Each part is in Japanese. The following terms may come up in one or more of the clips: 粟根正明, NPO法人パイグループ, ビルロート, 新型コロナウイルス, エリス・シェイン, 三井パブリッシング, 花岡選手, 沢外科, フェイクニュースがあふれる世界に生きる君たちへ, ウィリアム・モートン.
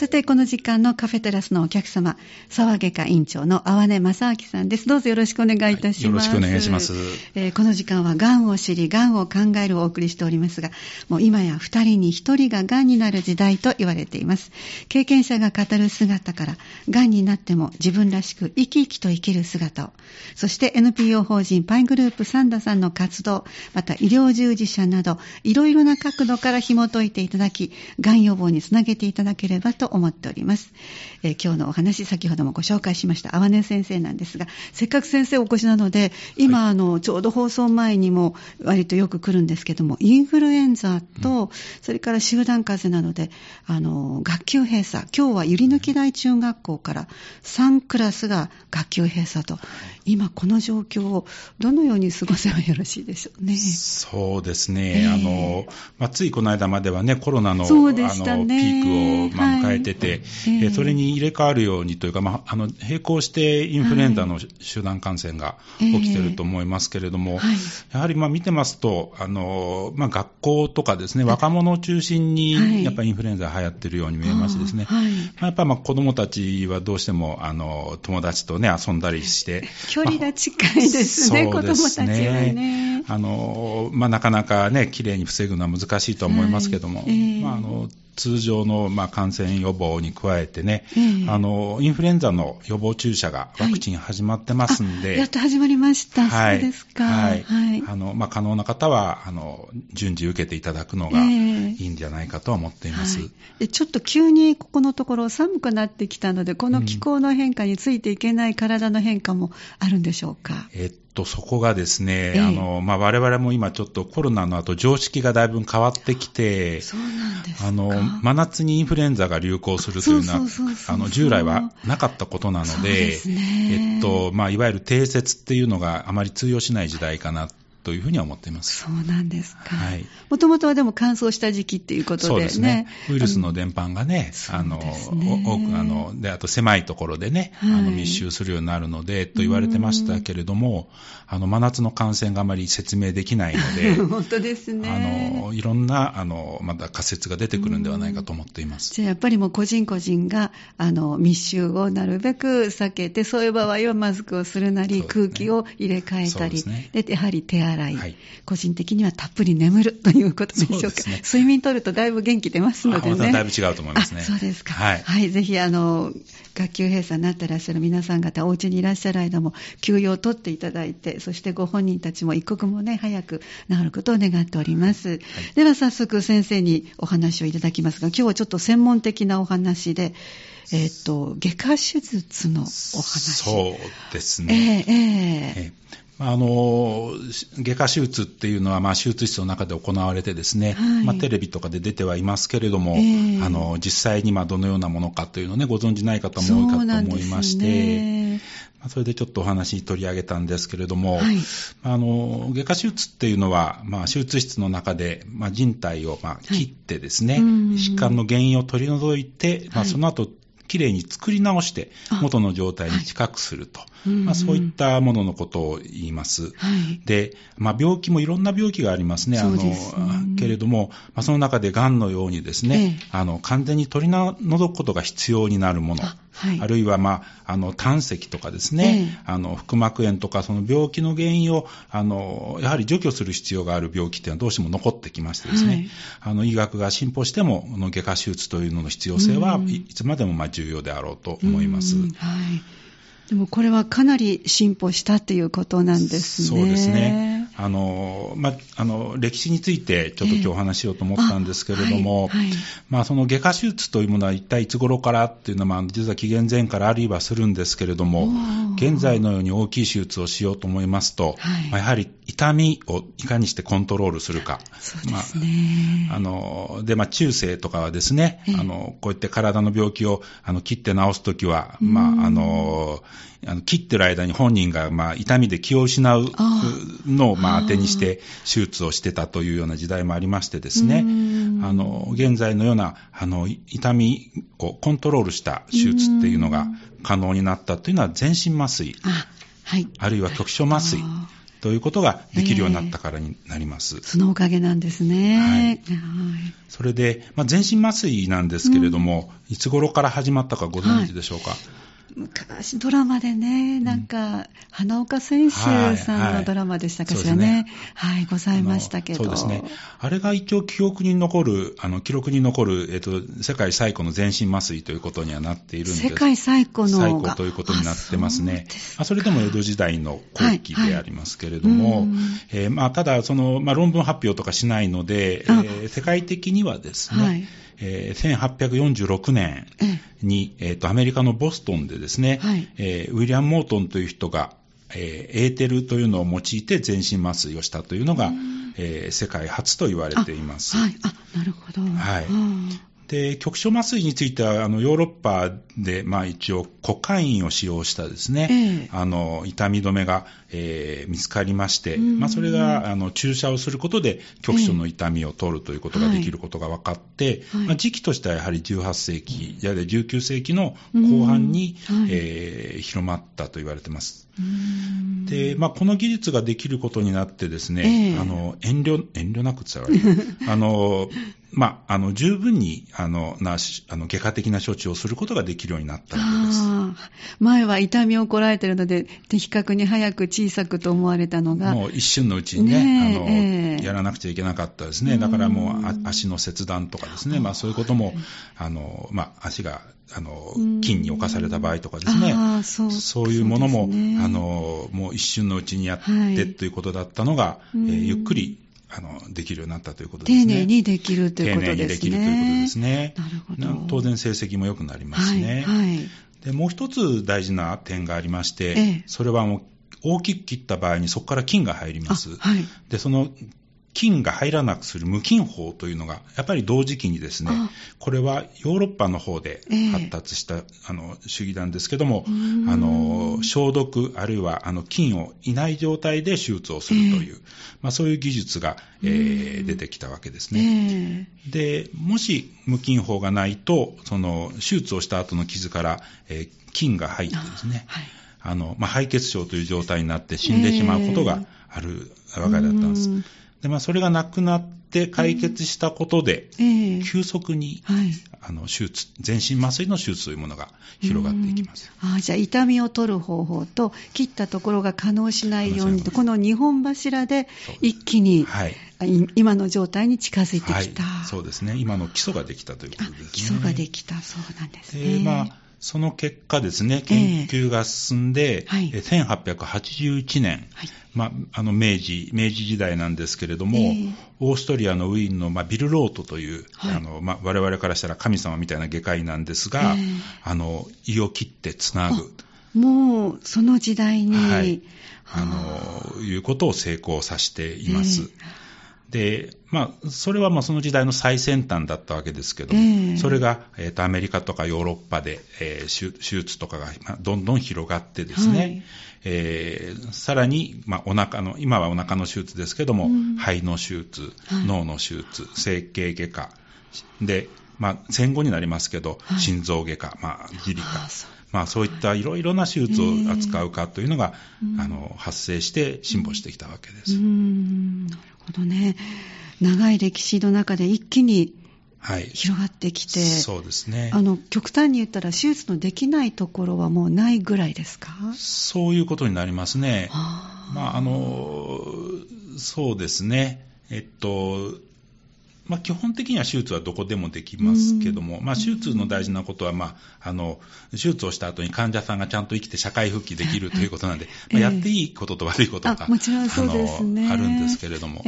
さてこの時間のカフェテラスのお客様、沢外科院長の粟根正明さんです。どうぞよろしくお願いいたします。はい、よろしくお願いします。この時間はがんを知りがんを考えるをお送りしておりますが、もう今や2人に1人ががんになる時代と言われています。経験者が語る姿から、がんになっても自分らしく生き生きと生きる姿を、そして NPO 法人パイグループ三田さんの活動、また医療従事者などいろいろな角度から紐解いていただき、がん予防につなげていただければと思っております。今日のお話、先ほどもご紹介しました粟根先生なんですが、せっかく先生お越しなので今、はい、ちょうど放送前にも割とよく来るんですけども、インフルエンザと、それから集団風邪なので学級閉鎖、今日は百合貫台中学校から3クラスが学級閉鎖と、今この状況をどのように過ごせばよろしいでしょうね。そうですね、ついこの間までは、ね、コロナ のピークを、迎えてて、はい、それに入れ替わるようにというか、並行してインフルエンザの集団感染が起きていると思いますけれども、はい、やはり見てますと学校とかですね、若者を中心にやっぱりインフルエンザが流行っているように見えますしですね、はい、やっぱ子どもたちはどうしても友達と、ね、遊んだりして距離が近いですね、子どもたちはね、なかなかねきれいに防ぐのは難しいと思いますけども、はい、通常の感染予防に加えてね、インフルエンザの予防注射がワクチン始まってますんで、はい、やっと始まりました、はい、そうですか、はいはい、可能な方は順次受けていただくのがいいんじゃないかと思っています、はい、ちょっと急にここのところ寒くなってきたので、この気候の変化についていけない体の変化もあるんでしょうか。そこがですね、我々も今ちょっとコロナの後常識がだいぶ変わってきて、そうなんですか、真夏にインフルエンザが流行するというのは従来はなかったことなの です、ね、いわゆる定説っていうのがあまり通用しない時代かなというふうには思っています。そうなんですか、はい、もともとはでも乾燥した時期っていうことで、ね、そうですね、ウイルスの伝播がね、あと狭いところでね、はい、密集するようになるのでと言われてましたけれども、真夏の感染があまり説明できないので本当ですね、いろんなまた仮説が出てくるんではないかと思っています。じゃあやっぱりもう個人個人が密集をなるべく避けて、そういう場合はマスクをするなり、ね、空気を入れ替えたり でやはり手洗い、はい、個人的にはたっぷり眠るということでしょうか。う、ね、睡眠とるとだいぶ元気出ますのでね。だいぶ違うと思いますね。そうですか、はいはい、ぜひ学級閉鎖になっていらっしゃる皆さん方、お家にいらっしゃる間も休養を取っていただいて、そしてご本人たちも一刻も、ね、早く治ることを願っております、はい、では早速先生にお話をいただきますが、今日はちょっと専門的なお話で、外科手術のお話。そうですね、外科手術っていうのは、手術室の中で行われてですね、はい、テレビとかで出てはいますけれども、実際にどのようなものかというのを、ね、ご存じない方も多いかと思いまして、ね、それでちょっとお話に取り上げたんですけれども、はい、外科手術っていうのは、手術室の中で、人体を切ってですね、はい、疾患の原因を取り除いて、その後、はい、きれいに作り直して元の状態に近くすると、はい、そういったもののことを言います、はい、で、病気もいろんな病気がありますね、けれども、その中でがんのようにですね、完全に取り除くことが必要になるもの、はい、あるいは、胆石とかですね、腹膜炎とか、その病気の原因をやはり除去する必要がある病気というのはどうしても残ってきましてですね、はい、医学が進歩しても外科手術というのの必要性はいつまでも重要であろうと思います、はい、でもこれはかなり進歩したということなんですね。そうですね、歴史についてちょっと今日お話しようと思ったんですけれども、はいはい、その外科手術というものは一体いつ頃からっていうのは、実は紀元前からあるいはするんですけれども、現在のように大きい手術をしようと思いますと、はい、やはり痛みをいかにしてコントロールするか。そうですね、で、中世とかはですね、こうやって体の病気を切って治すときは、切ってる間に本人が痛みで気を失うのを当てにして手術をしてたというような時代もありましてですね、現在のような痛みをコントロールした手術っていうのが可能になったというのは、全身麻酔、はい、あるいは局所麻酔、ということができるようになったからになります。そのおかげなんですね。はい。それで、全身麻酔なんですけれども、いつ頃から始まったかご存知でしょうか。昔ドラマでね、花岡選手さんのドラマでしたかしらね。はい、ございましたけど。そうですね。あれが一応記録に残る、世界最古の全身麻酔ということにはなっているんです。世界最古の。最古ということになってますね。それでも江戸時代の後期でありますけれども、ただ、論文発表とかしないので、世界的にはですね、1846年に、アメリカのボストンでですね、ウィリアム・モートンという人が、エーテルというのを用いて全身麻酔をしたというのが、世界初と言われています。なるほど。で、局所麻酔については、ヨーロッパで、一応、コカインを使用したですね、痛み止めが、見つかりまして、それが、注射をすることで、局所の痛みを取るということができることが分かって、時期としてはやはり18世紀、やはり19世紀の後半に、広まったと言われています。で、この技術ができることになってですね、遠慮なく伝わる。十分に、外科的な処置をすることができるようになったわけです。前は痛みをこらえているので、的確に早く小さくと思われたのが。もう一瞬のうちにやらなくちゃいけなかったですね。だからもう、足の切断とかですね、そういうことも、足が、菌に侵された場合とかですね、そういうものも、もう一瞬のうちにやってということだったのが、ゆっくりできるようになったということですね。丁寧にできるということですね。なるほど。当然成績も良くなりますね。で、もう一つ大事な点がありまして、それはもう大きく切った場合にそこから菌が入ります。で、その菌が入らなくする無菌法というのが、やっぱり同時期にですね、これはヨーロッパの方で発達した、手技なんですけども、消毒、あるいは菌をいない状態で手術をするという、そういう技術が、出てきたわけですね。で、もし無菌法がないと、手術をした後の傷から、菌が入ってですね、敗血症という状態になって死んでしまうことがあるわけだったんです。で、それがなくなって解決したことで、急速に、手術、全身麻酔の手術というものが広がっていきます。じゃあ、痛みを取る方法と、切ったところが可能しないようにと、この2本柱で一気に、今の状態に近づいてきた、そうですね。今の基礎ができたということですね。基礎ができた、そうなんですね。その結果ですね、研究が進んで、1881年、明治時代なんですけれども、オーストリアのウィーンの、ビルロートという、我々からしたら神様みたいな外科医なんですが、胃を切ってつなぐ。もう、その時代に。いうことを成功させています。で、それはその時代の最先端だったわけですけども、それが、アメリカとかヨーロッパで、手術とかがどんどん広がってですね、さらに、今はお腹の手術ですけども、肺の手術、脳の手術、整形外科、で、戦後になりますけど、心臓外科、耳鼻科、そういったいろいろな手術を扱う科というのが、発生して進歩してきたわけです。長い歴史の中で一気に広がってきて、そうですね。極端に言ったら手術のできないところはもうないぐらいですか？そういうことになりますね。そうですね。基本的には手術はどこでもできますけども、手術の大事なことは、手術をした後に患者さんがちゃんと生きて社会復帰できるということなので、やっていいことと悪いことが、あるんですけれども、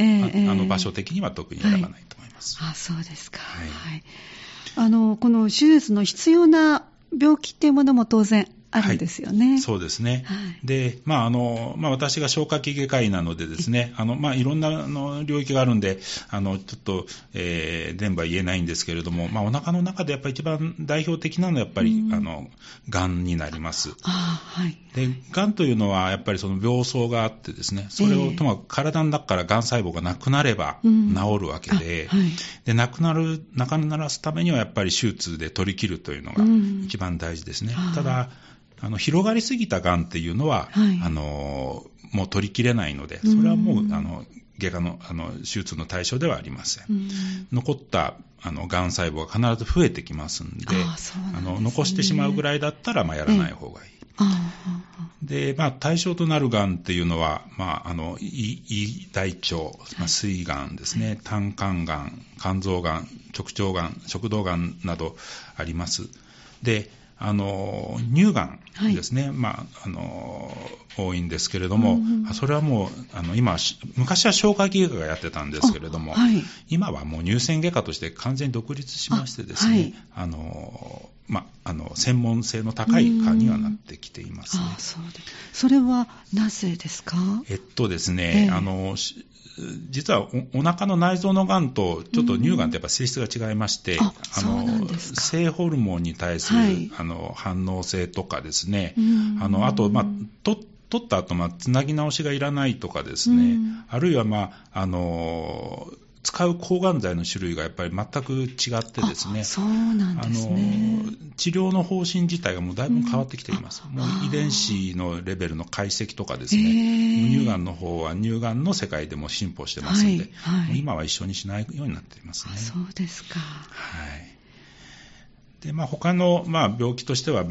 場所的には特に選ばないと思います。そうですか。この手術の必要な病気っていうものも当然あるんですよね。そうですね。で、私が消化器外科医なのでですね、いろんな領域があるんで、ちょっと、全部は言えないんですけれども、お腹の中でやっぱり一番代表的なのはやっぱり、がんになります。で、がんというのはやっぱりその病巣があってですね、それをともかく体の中からがん細胞がなくなれば治るわけで、で、なくならすためにはやっぱり手術で取り切るというのが一番大事ですね。ただ、広がりすぎたがんっていうのは、はい、もう取りきれないので、それはもう、外科の、手術の対象ではありません。残った、がん細胞が必ず増えてきますんで、残してしまうぐらいだったら、やらない方がいい。で、対象となるがんっていうのは、胃、大腸、膵がんですね、はい、胆管がん、肝臓がん、直腸がん、食道がんなどあります。で、乳がんですね、はい、多いんですけれども、それはもう今、昔は消化器外科がやってたんですけれども、はい、今はもう乳腺外科として完全に独立しましてですね、専門性の高い科にはなってきていますね。それはなぜですか？ですね、実は お腹の内臓のがんとちょっと乳がんってやっぱ性質が違いまして、性ホルモンに対する、はい、反応性とかですね、あと、取った後つなぎ直しがいらないとかですね、あるいは、使う抗がん剤の種類がやっぱり全く違ってですね、治療の方針自体がもうだいぶ変わってきています。もう遺伝子のレベルの解析とかですね、乳がんの方は乳がんの世界でも進歩してますので、もう今は一緒にしないようになっていますね。そうですか。はい。で他の、病気としては、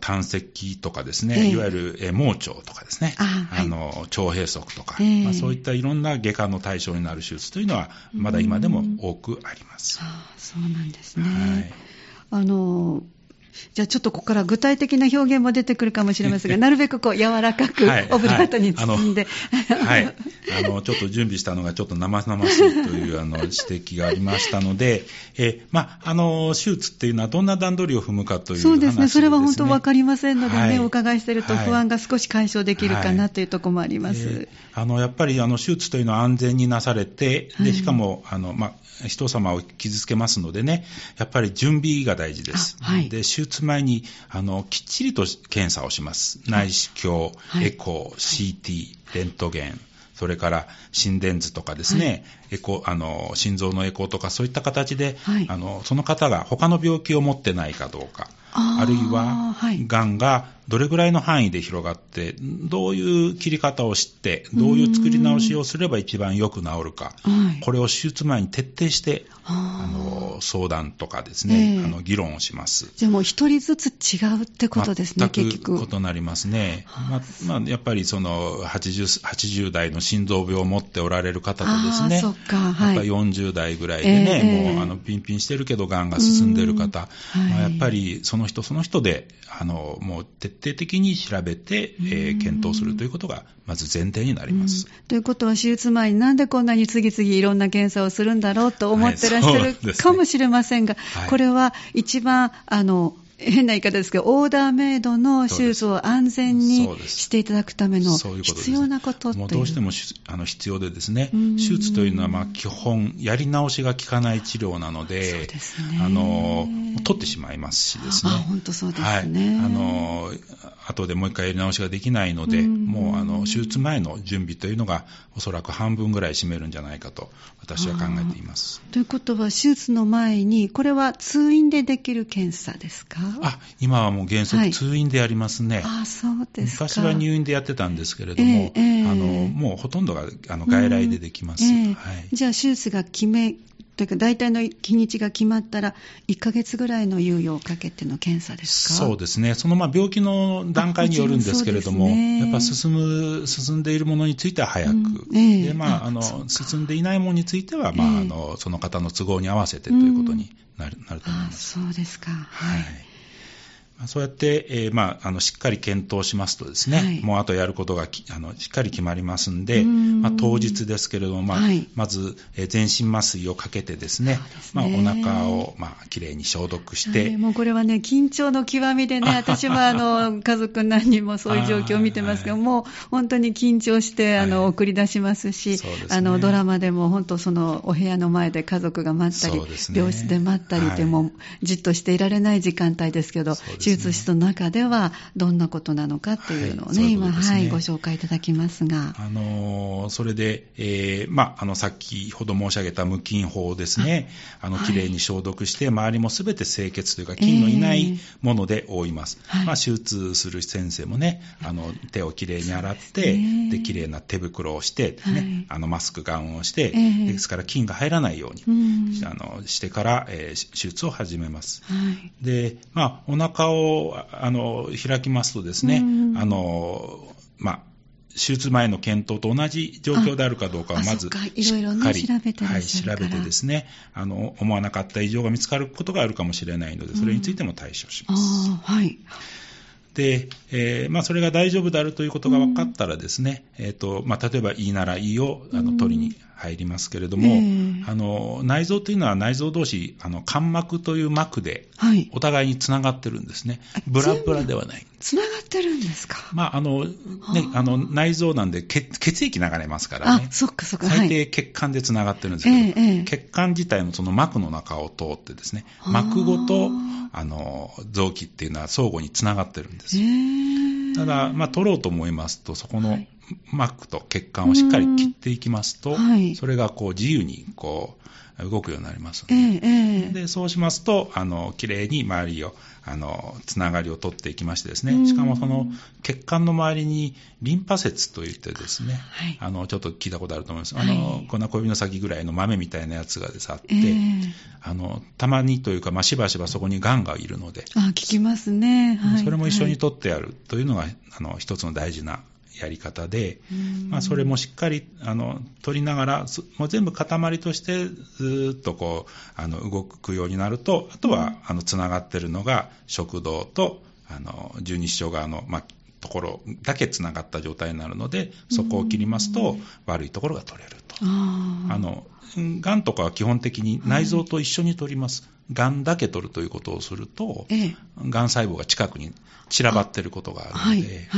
胆石とかですね、いわゆる盲腸とかですね、腸閉塞とか、そういったいろんな外科の対象になる手術というのはまだ今でも多くあります。そうなんですね、はい、じゃあちょっとここから具体的な表現も出てくるかもしれませんが、なるべく柔らかくオブラートに包んで、ちょっと準備したのがちょっと生々しいという指摘がありましたので、手術っていうのはどんな段取りを踏むかという話ですね。そうですね、それは本当分かりませんのでね、お伺いしていると不安が少し解消できるかなというところもあります。やっぱり手術というのは安全になされて、でしかも人様を傷つけますのでね、やっぱり準備が大事です。で手術前にきっちりと検査をします。内視鏡、エコー、CT、レントゲン、それから心電図とかですね、心臓のエコーとかそういった形で、その方が他の病気を持ってないかどうか、あるいはがんがどれぐらいの範囲で広がって、どういう切り方をして、どういう作り直しをすれば一番よく治るか、これを手術前に徹底して相談とかですね、議論をします。じゃあもう一人ずつ違うってことですね、結局。全く異なりますね。やっぱり80代の心臓病を持っておられる方とですね、やっぱり40代ぐらいでね、もうピンピンしてるけどがんが進んでいる方、やっぱりその人その人でもう徹底的に調べて、検討するということがまず前提になります。ということは手術前になんでこんなに次々いろんな検査をするんだろうと思ってらっしゃるかもしれませんが、これは一番変な言い方ですけどオーダーメイドの手術を安全にしていただくための必要なことっていう。どうしても必要でですね、手術というのは基本やり直しが効かない治療なので、そうですね、取ってしまいますしですね。本当そうですね。はい、後でもう一回やり直しができないので、もう手術前の準備というのがおそらく半分ぐらい占めるんじゃないかと私は考えています。ということは手術の前にこれは通院でできる検査ですか？今はもう原則通院でやりますね。そうですか。昔は入院でやってたんですけれども、もうほとんどが外来でできます。じゃあ手術が大体の日にちが決まったら1ヶ月ぐらいの猶予をかけての検査ですか？そうですね、その病気の段階によるんですけれども、やっぱ進んでいるものについては早く、で進んでいないものについては、その方の都合に合わせてということになると思います。そうですか。はい、そうやって、しっかり検討しますとですね、もうあとやることがしっかり決まりますんで、当日ですけれども、まず全身麻酔をかけてですね、お腹をきれいに消毒して、もうこれはね緊張の極みでね、私も家族何人もそういう状況を見てますけど、もう本当に緊張して送り出しますし、ドラマでも本当そのお部屋の前で家族が待ったり、病室で待ったりでもじっとしていられない時間帯ですけど、手術室の中ではどんなことなのかっていうのをね、はい、今、はい、ご紹介いただきますが、それで、先ほど申し上げた無菌法ですね、きれいに消毒して、周りもすべて清潔というか菌のいないもので覆います、手術する先生もね、手をきれいに洗って、できれいな手袋をして、ね、マスクガウンをして、ですから菌が入らないように、してから、手術を始めます、で、お腹を開きますとですね、手術前の検討と同じ状況であるかどうかをまずしっかり調べてですね、思わなかった異常が見つかることがあるかもしれないので、それについても対処します、で、それが大丈夫であるということが分かったらですね、例えば胃なら胃を取りに入りますけれども、内臓というのは内臓同士間膜という膜でお互いにつながってるんですね、ブラブラではないつながってるんですか、内臓なんで 血液流れますからね、最低血管でつながってるんですけど、血管自体もその膜の中を通ってですね、膜ごと臓器っていうのは相互につながってるんです。ただ、取ろうと思いますと、そこの膜と血管をしっかり切っていきますと、それがこう自由にこう動くようになりますので、でそうしますときれいに周りをつながりを取っていきましてですね、しかもその血管の周りにリンパ節といってですね、ちょっと聞いたことあると思います、こんな小指の先ぐらいの豆みたいなやつがですあって、たまにというか、しばしばそこにがんがいるので、聞きますね、それも一緒に取ってやるというのが、一つの大事なやり方で、それもしっかり取りながら、もう全部塊としてずっとこう動くようになると、あとはつながってるのが食道と十二指腸側の、ところだけつながった状態になるので、そこを切りますと悪いところが取れると。がんとかは基本的に内臓と一緒に取ります、がんだけ取るということをすると、がん細胞が近くに散らばっていることがあるので、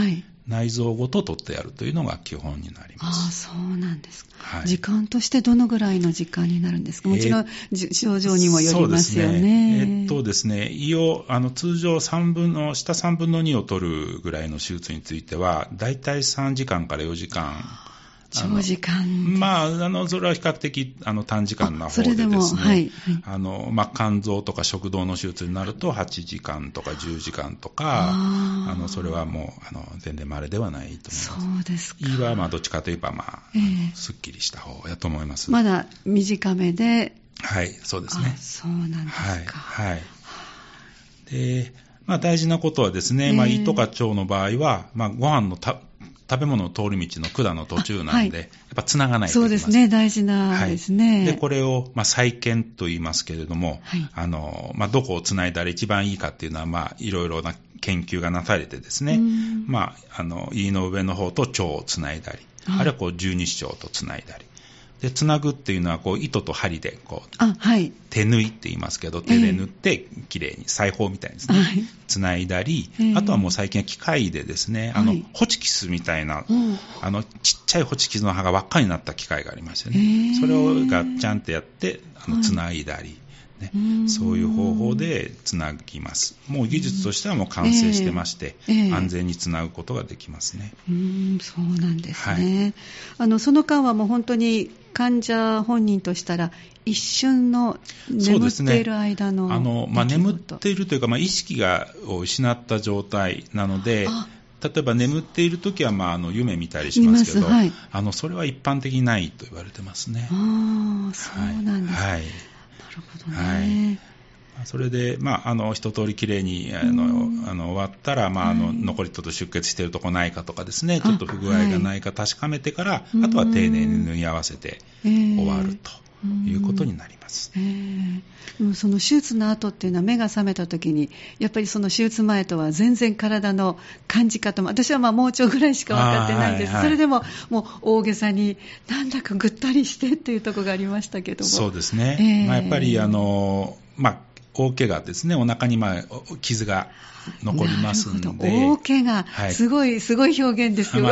内臓ごと取ってやるというのが基本になります。そうなんですか、時間としてどのぐらいの時間になるんですか。もちろん、症状にもよりますよね。胃を通常下3分の2を取るぐらいの手術については、だいたい3時間から4時間長時間、それは比較的短時間な方でですね、肝臓とか食道の手術になると8時間とか10時間とか、それはもう全然稀ではないと思います。そうですか。胃はどっちかといえばすっきりした方やと思います。まだ短めで、そうですね。そうなんですか。で、大事なことはですね、胃とか腸の場合は、ご飯の食べ物の通り道の管の途中なんで、やっぱつながないといけません。そうですね、大事なんですね。で、これを再建と言いますけれども、どこをつないだら一番いいかっていうのは、いろいろな研究がなされてですね、胃の上の方と腸をつないだり、あるいはこう十二指腸とつないだり。で、つなぐっていうのはこう糸と針でこう、手縫いって言いますけど、手で縫ってきれいに裁縫みたいにですね、つないだり、あとはもう最近は機械でですね、ホチキスみたいな、ちっちゃいホチキスの刃が輪っかになった機械がありましてね、それをガッチャンってやってつないだり、そういう方法でつなぎます。もう技術としてはもう完成してまして、安全につなぐことができますね。そうなんですね、その間はもう本当に患者本人としたら一瞬の眠っている間の、眠っているというか、意識を失った状態なので、例えば眠っているときは夢見たりしますけど、それは一般的にないと言われてますね。そうなんですね。それで、一通りきれいに終わったら、残りちょっと出血しているとこないかとかですね、ちょっと不具合がないか確かめてから、あとは丁寧に縫い合わせて終わるということになります。その手術の後っていうのは、目が覚めた時にやっぱりその手術前とは全然体の感じ方も、私は盲腸ぐらいしか分かってないんです。それでももう大げさになんだかぐったりしてっていうところがありましたけども。そうですね。やっぱり大怪我ですね。お腹に傷が残りますので。大怪我、すごい表現ですよ。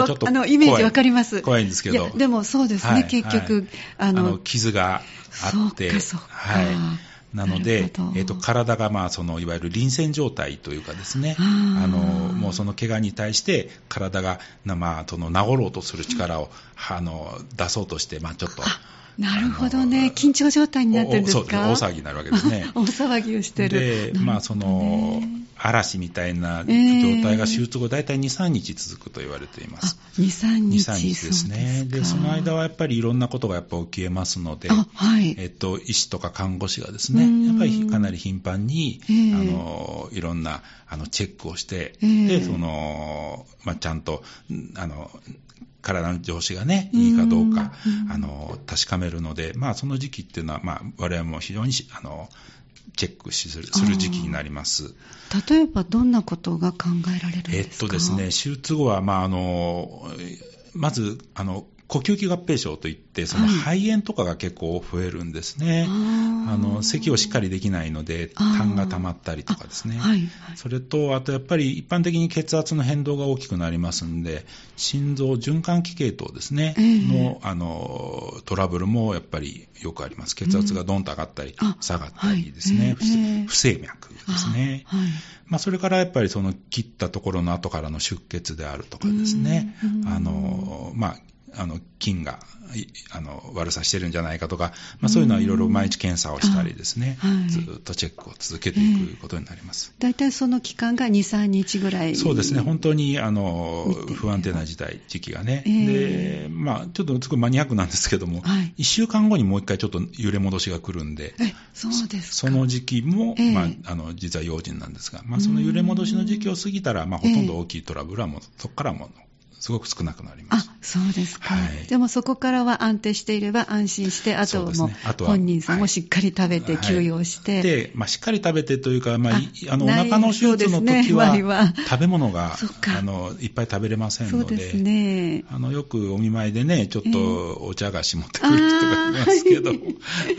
イメージわかります。怖いんですけど。でもそうですね。結局傷があって、なので、体がまあそのいわゆる臨戦状態というかですね、もうその怪我に対して体がまあその治ろうとする力を出そうとして、まあ、ちょっと。なるほどね、緊張状態になってるんですか。大騒ぎになるわけですね。大騒ぎをしてる。で、まあその嵐みたいな状態が手術後大体 2,3 日続くと言われています。 2,3 日ですね。でその間はやっぱりいろんなことがやっぱ起きえますので、はい、医師とか看護師がですねやっぱりかなり頻繁にいろんなチェックをして、でその、まあ、ちゃんと体の調子がねいいかどうか確かめるので、まあ、その時期っていうのは、まあ、我々も非常にチェックする時期になります。例えばどんなことが考えられるんですか。ですね、手術後は、まあ、まず呼吸器合併症といってその肺炎とかが結構増えるんですね、はい、咳をしっかりできないので痰が溜まったりとかですね、はいはい、それとあとやっぱり一般的に血圧の変動が大きくなりますんで心臓循環器系統ですね、のトラブルもやっぱりよくあります。血圧がドンと上がったり、下がったりですね、はい、不整脈ですね、はい、まあ、それからやっぱりその切ったところの後からの出血であるとかですね、まあ菌が悪さしてるんじゃないかとか、まあ、そういうのはいろいろ毎日検査をしたりですね、はい、ずっとチェックを続けていくことになります。だいたいその期間が 2,3 日ぐらい。そうですね、本当に不安定な時期がね、でまあ、ちょっとすごいマニアックなんですけども、はい、1週間後にもう一回ちょっと揺れ戻しが来るんで、そうですか。その時期も、まあ、実は用心なんですが、まあ、その揺れ戻しの時期を過ぎたら、まあ、ほとんど大きいトラブルはもうそこからもすごく少なくなります。あ、そうですか、はい、でもそこからは安定していれば安心してあとはもう本人さんもしっかり食べて休養して、はいはい、でまあ、しっかり食べてというか、まあ、お腹の手術の時は、ね、食べ物がいっぱい食べれませんの で、 そうです、ね、よくお見舞いでねちょっとお茶菓子持ってくる人がいますけど、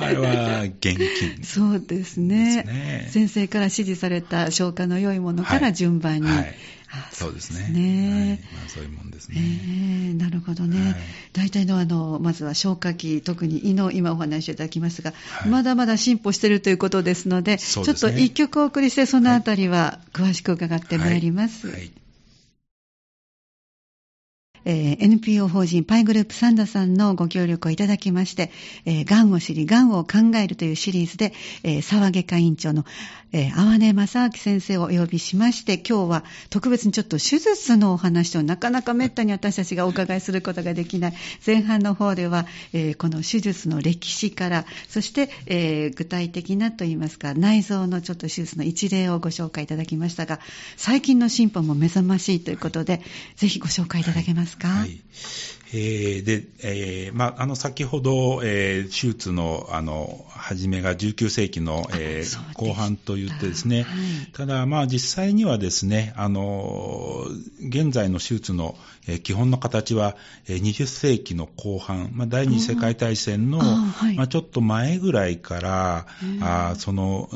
あれは現金ですね。そうですね、先生から指示された消化の良いものから順番に、はいはい、そうですね。そういうもんですね。なるほどね。はい、大体のまずは消化器、特に胃の今お話しいただきますが、はい、まだまだ進歩しているということですので、ちょっと一曲お送りしてそのあたりは詳しく伺ってまいります。はいはいはい、NPO 法人パイグループサンダさんのご協力をいただきまして、がんを知りがんを考えるというシリーズで、沢外科院長の、淡根正明先生をお呼びしまして、今日は特別にちょっと手術のお話をなかなかめったに私たちがお伺いすることができない前半の方では、この手術の歴史からそして、具体的なといいますか内臓のちょっと手術の一例をご紹介いただきましたが、最近の進歩も目覚ましいということで、ぜひご紹介いただけますか。はい、で、まあ、先ほど、手術の始めが19世紀の、後半と言ってですね、はい、ただ、まあ、実際にはですね現在の手術の、基本の形は、20世紀の後半、まあ、第二次世界大戦の、はいまあ、ちょっと前ぐらいからその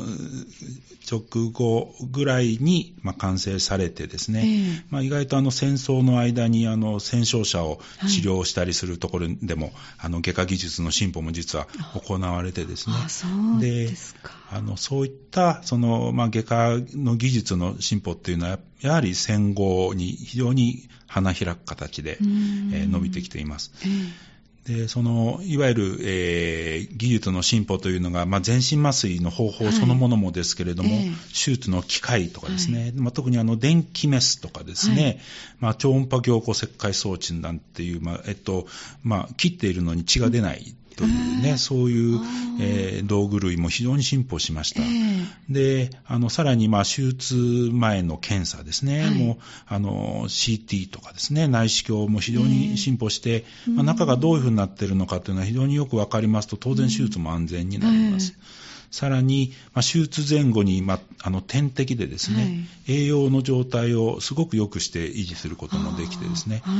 直後ぐらいに、まあ、完成されてですね、まあ、意外と戦争の間に戦傷者を治療したりするところでも、はい、外科技術の進歩も実は行われてですね、そうですか。でそういったその、まあ、外科の技術の進歩っていうのはやはり戦後に非常に花開く形で、伸びてきています。でそのいわゆる、技術の進歩というのが、まあ、全身麻酔の方法そのものもですけれども、はい手術の機械とかですね、はいまあ、特に電気メスとかですね、はいまあ、超音波凝固切開装置なんていう、まあまあ、切っているのに血が出ないというね、そういう、道具類も非常に進歩しました、でさらに、まあ、手術前の検査ですね、はい、もうCT とかですね内視鏡も非常に進歩して、まあ、中がどういうふうになっているのかというのは非常によく分かりますと当然手術も安全になります、さらに、まあ、手術前後に、まあ、点滴でですね、はい、栄養の状態をすごく良くして維持することもできてですね、はい、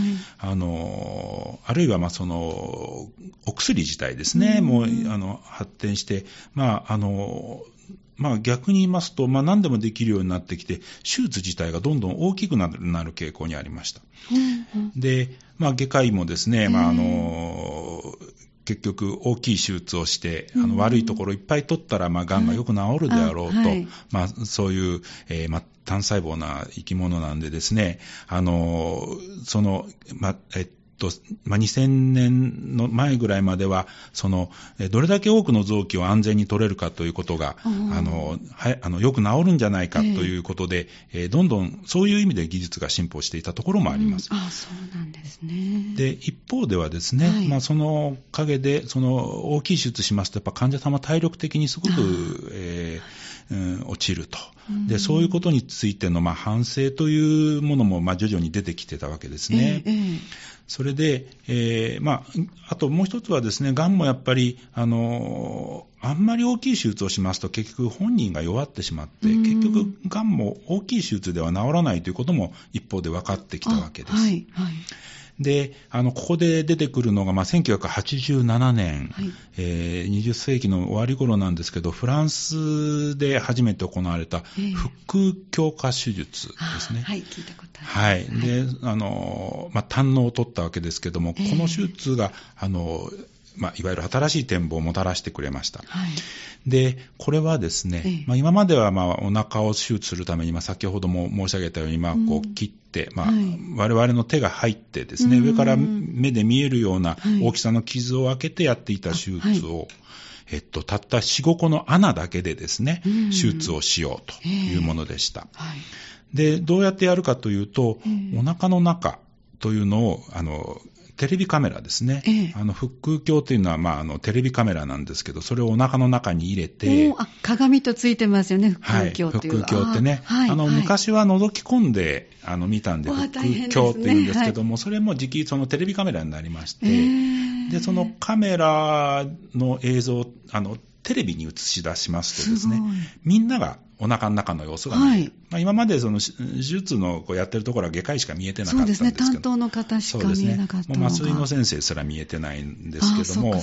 あるいは、まあ、お薬自体ですね、もう、発展して、まあ、まあ、逆に言いますと、まあ、何でもできるようになってきて手術自体がどんどん大きくなる傾向にありました、で、まあ、外科医もですね、まあ、結局大きい手術をして、うん、悪いところいっぱい取ったら、がんがよく治るであろうと、はい、そういう、単細胞な生き物なんでですね、2000年の前ぐらいまではどれだけ多くの臓器を安全に取れるかということがよく治るんじゃないかということで、どんどんそういう意味で技術が進歩していたところもあります。あ、そうなんですね。で一方ではですね、はい、その陰で大きい手術しますとやっぱ患者様体力的にすごく、落ちると。でそういうことについての反省というものも徐々に出てきてたわけですね。それで、あともう一つはですね、がんもやっぱりあんまり大きい手術をしますと結局本人が弱ってしまって、結局がんも大きい手術では治らないということも一方で分かってきたわけです。はいはい。でここで出てくるのが、1987年、はい20世紀の終わり頃なんですけど、フランスで初めて行われた腹腔鏡下手術ですね。はい、聞いたことあります。はい。で、胆のうを取ったわけですけども、この手術が、いわゆる新しい展望をもたらしてくれました。はい、でこれはですね、今まではお腹を手術するために、先ほども申し上げたように、こう切って、我々の手が入ってですね、上から目で見えるような大きさの傷を開けてやっていた手術を、たった 4,5 個の穴だけでですね、手術をしようというものでした。でどうやってやるかというと、お腹の中というのをテレビカメラですね、腹腔鏡というのは、テレビカメラなんですけど、それをお腹の中に入れて、鏡とついてますよね、腹腔鏡という、はい、腹腔鏡ってね、昔は覗き込んで見たんで、腹腔鏡というんですけども、それもテレビカメラになりまして、でそのカメラの映像をテレビに映し出しますとですね、みんながお腹の中の様子が見える。今まで手術のやってるところは外科医しか見えてなかったんですけど、そうですね、担当の方しか見えなかったのが、麻酔の先生すら見えてないんですけども、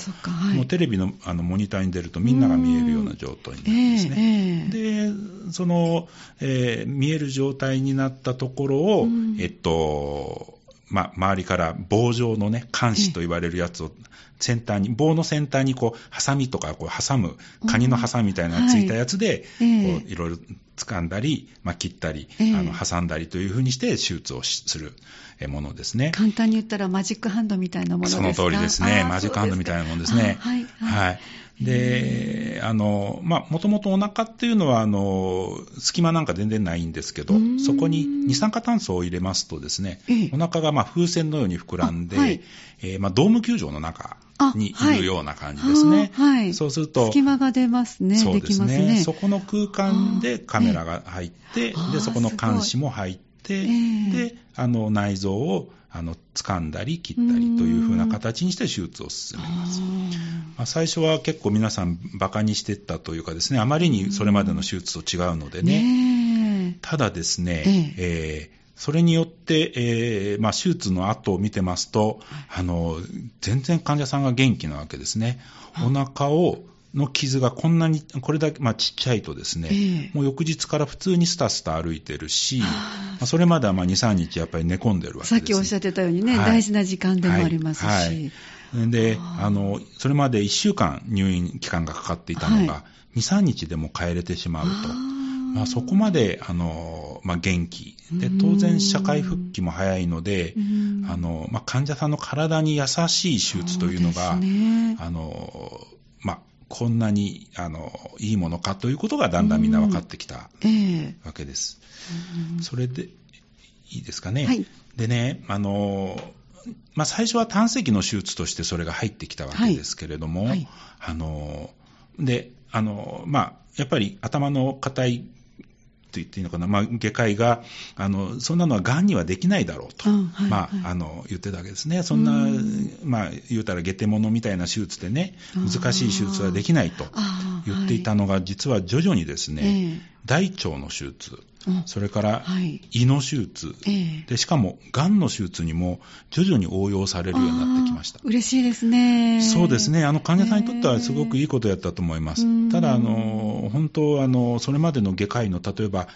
もうテレビのモニターに出るとみんなが見えるような状態になるんですね。で見える状態になったところを、周りから棒状のね、鉗子と言われるやつを先端に、棒の先端にハサミとか挟む、カニのハサミみたいなのがついたやつで、いろいろ掴んだり、切ったり、挟んだりというふうにして手術をするものですね。簡単に言ったらマジックハンドみたいなものですか？その通りですね。マジックハンドみたいなものですね。はい。で、もともとお腹っていうのは、隙間なんか全然ないんですけど、そこに二酸化炭素を入れますとですね、お腹が風船のように膨らんで、ドーム球場の中にいるような感じですね。そうすると隙間が出ますね。そうですね。できますね。そこの空間でカメラが入って、でそこの鉗子も入って、で内臓を掴んだり切ったりというふうな形にして手術を進めます。最初は結構皆さんバカにしてったというかですね、あまりにそれまでの手術と違うのでね。ただですね、それによって、手術の後を見てますと、全然患者さんが元気なわけですね。お腹の傷がこんなに、これだけ、ちっちゃいとですね、もう翌日から普通にスタスタ歩いてるし、それまでは2、3日やっぱり寝込んでるわけですね。さっきおっしゃってたようにね、大事な時間でもありますし。でそれまで1週間入院期間がかかっていたのが、2、3日でも帰れてしまうと。そこまで元気で、当然社会復帰も早いので、患者さんの体に優しい手術というのが、こんなにいいものかということがだんだんみんな分かってきたわけです。それでいいですかね。でね、最初は胆石の手術としてそれが入ってきたわけですけれども、やっぱり頭の固いと言っていいのかな、外科医がそんなのはがんにはできないだろうと、言ってたわけですね。そんな、言うたら下手者みたいな手術でね、難しい手術はできないと言っていたのが、実は徐々にですね、大腸の手術、それから胃の手術、でしかもがんの手術にも徐々に応用されるようになってきました。嬉しいですね。そうですね。患者さんにとってはすごくいいことやったと思います。ただ本当それまでの外科医の例えば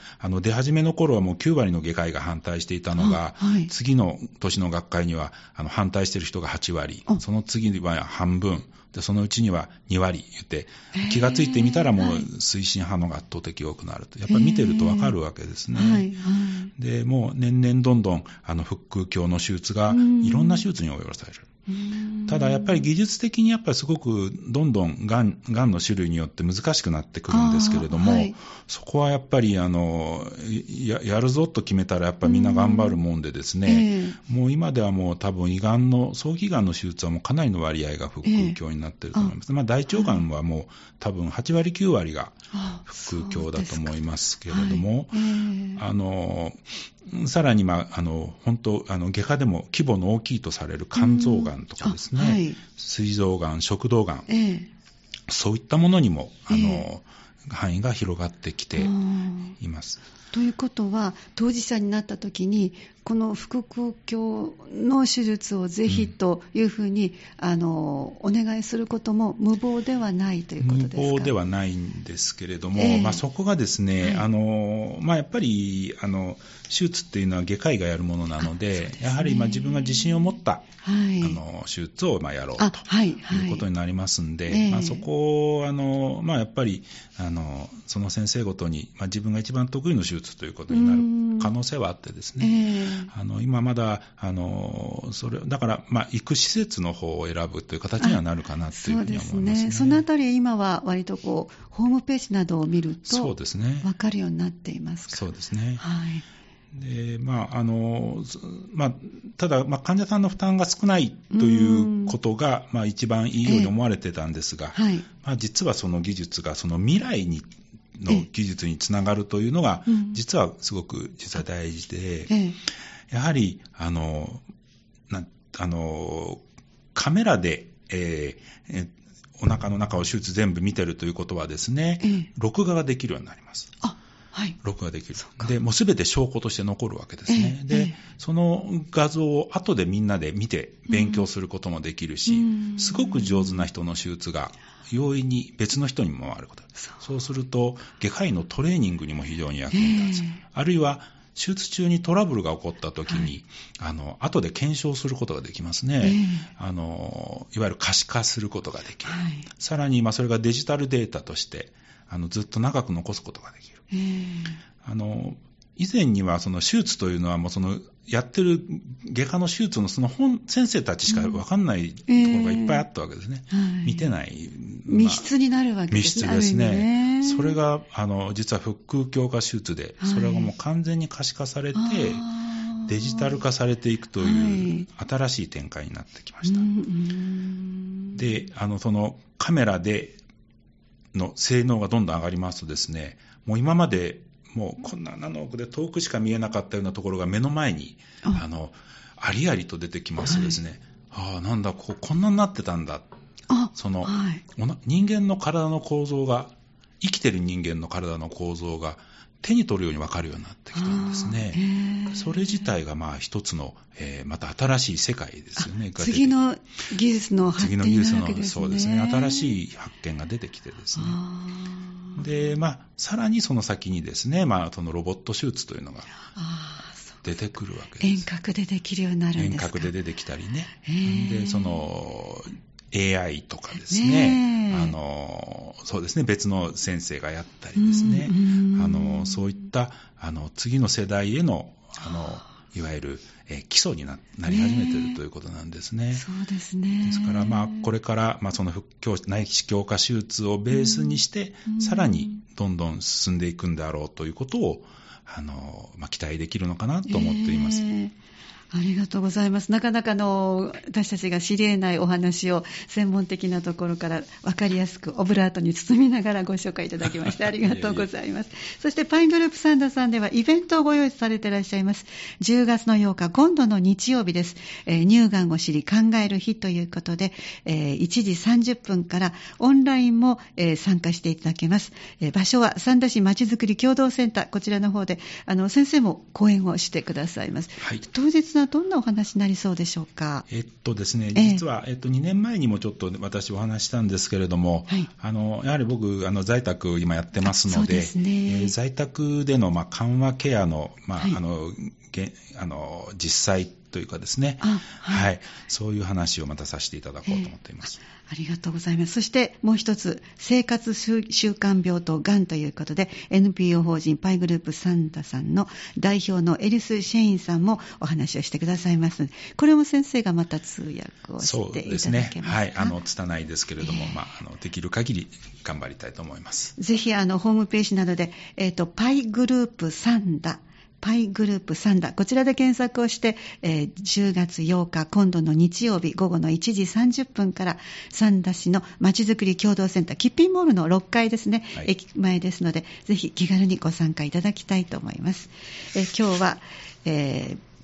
出始めの頃はもう9割の外科医が反対していたのが、はい、次の年の学会には反対している人が8割、その次は半分で、そのうちには2割言って気がついてみたらもう推進派のが圧倒的多くなると、やっぱり見てるとわかるわけですね、はいはい、でもう年々どんどん腹腔鏡の手術がいろんな手術に及ぼされる。ただやっぱり技術的にやっぱりすごくどんどんがんの種類によって難しくなってくるんですけれども、はい、そこはやっぱりやるぞと決めたらやっぱりみんな頑張るもんでですね、もう今ではもう多分早期がんの手術はもうかなりの割合が腹腔鏡になっていると思います、大腸がんはもう多分8割9割が腹腔鏡だと思いますけれども、はい、さらに、本当外科でも規模の大きいとされる肝臓がんとかですね、はい、膵臓がん、食道がん、そういったものにも範囲が広がってきています。ということは当事者になった時にこの腹腔鏡の手術をぜひというふうに、お願いすることも無謀ではないということですか。無謀ではないんですけれども、そこがですね、やっぱり手術っていうのは外科医がやるものなの で、やはり自分が自信を持った、手術をやろうということになりますので、そこをやっぱりその先生ごとに、自分が一番得意の手術ということになる可能性はあってですね、今まだそれだから、行く施設の方を選ぶという形にはなるかなというふうに思いますね。そうですね。そのあたり今は割とホームページなどを見ると分かるようになっていますか。そうですね。はい。でただ、患者さんの負担が少ないということが、一番いいように思われてたんですが、はい、実はその技術がその未来の技術につながるというのが、実はすごく大事で、やはりカメラで、お腹の中を手術全部見てるということはですね、録画ができるようになります。録画できる。で、もうすべて証拠として残るわけですね。で、その画像を後でみんなで見て勉強することもできるし、すごく上手な人の手術が容易に別の人にも回ること。そうすると外科医のトレーニングにも非常に役に立つ。あるいは手術中にトラブルが起こったときに、後で検証することができますね。いわゆる可視化することができる。さらに、それがデジタルデータとしてずっと長く残すことができる。以前にはその手術というのはもうやってる外科の手術の先生たちしか分かんないところがいっぱいあったわけですね、見てない、未必になるわけですね。未必ですね。それが実は腹腔鏡下手術で、それがもう完全に可視化されて、デジタル化されていくという新しい展開になってきました。で、そのカメラでの性能がどんどん上がりますとですね、もう今までもうこんな7億で遠くしか見えなかったようなところが目の前にありありと出てきますですね、なんだこんなになってたんだ、人間の体の構造が、生きてる人間の体の構造が手に取るように分かるようになってきたんですね。それ自体が一つの、また新しい世界ですよね。次の技術の発見なわけですね。そうですね。新しい発見が出てきてですね。で、さらにその先にですね、そのロボット手術というのが出てくるわけです。遠隔でできるようになるんですか。遠隔で出てきたりね。で、AI とかですね、そうですね、別の先生がやったりですね、そういった次の世代へのいわゆる基礎に なり始めているということなんですね。そうですね。ですから、これから、その内視鏡下手術をベースにして、さらにどんどん進んでいくんだろうということを期待できるのかなと思っています。ありがとうございます。なかなか私たちが知り得ないお話を専門的なところから分かりやすくオブラートに包みながらご紹介いただきましてありがとうございます。そしてパイングループサンダさんではイベントをご用意されていらっしゃいます。10月の8日、今度の日曜日です。乳がんを知り考える日ということで、1時30分からオンラインも、参加していただけます。場所は三田市まちづくり協同センター、こちらの方で先生も講演をしてくださいます。はい、当日のはどんなお話になりそうでしょうか。ですね、実は、2年前にもちょっと私お話したんですけれども、はい、やはり僕在宅今やってますの で、ね在宅での、緩和ケアの、はい、実際というかですね、はいはい、そういう話をまたさせていただこうと思っています、ありがとうございます。そしてもう一つ、生活習慣病とがんということで NPO 法人パイグループサンタさんの代表のエリス・シェインさんもお話をしてくださいます。これも先生がまた通訳をしていただけますか。そうですね、はい、拙いですけれども、できる限り頑張りたいと思います。ぜひホームページなどで、パイグループサンタパイグループサンダ、こちらで検索をして、10月8日今度の日曜日午後の1時30分からサンダ市のまちづくり共同センターキッピンモールの6階ですね、はい、駅前ですのでぜひ気軽にご参加いただきたいと思います、今日は、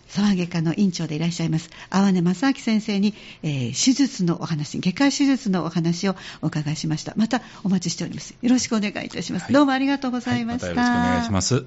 沢外科の院長でいらっしゃいます粟根正明先生に、手術のお話、外科手術のお話をお伺いしました。またお待ちしております。よろしくお願いいたします、はい、どうもありがとうございました、はい、またよろしくお願いします。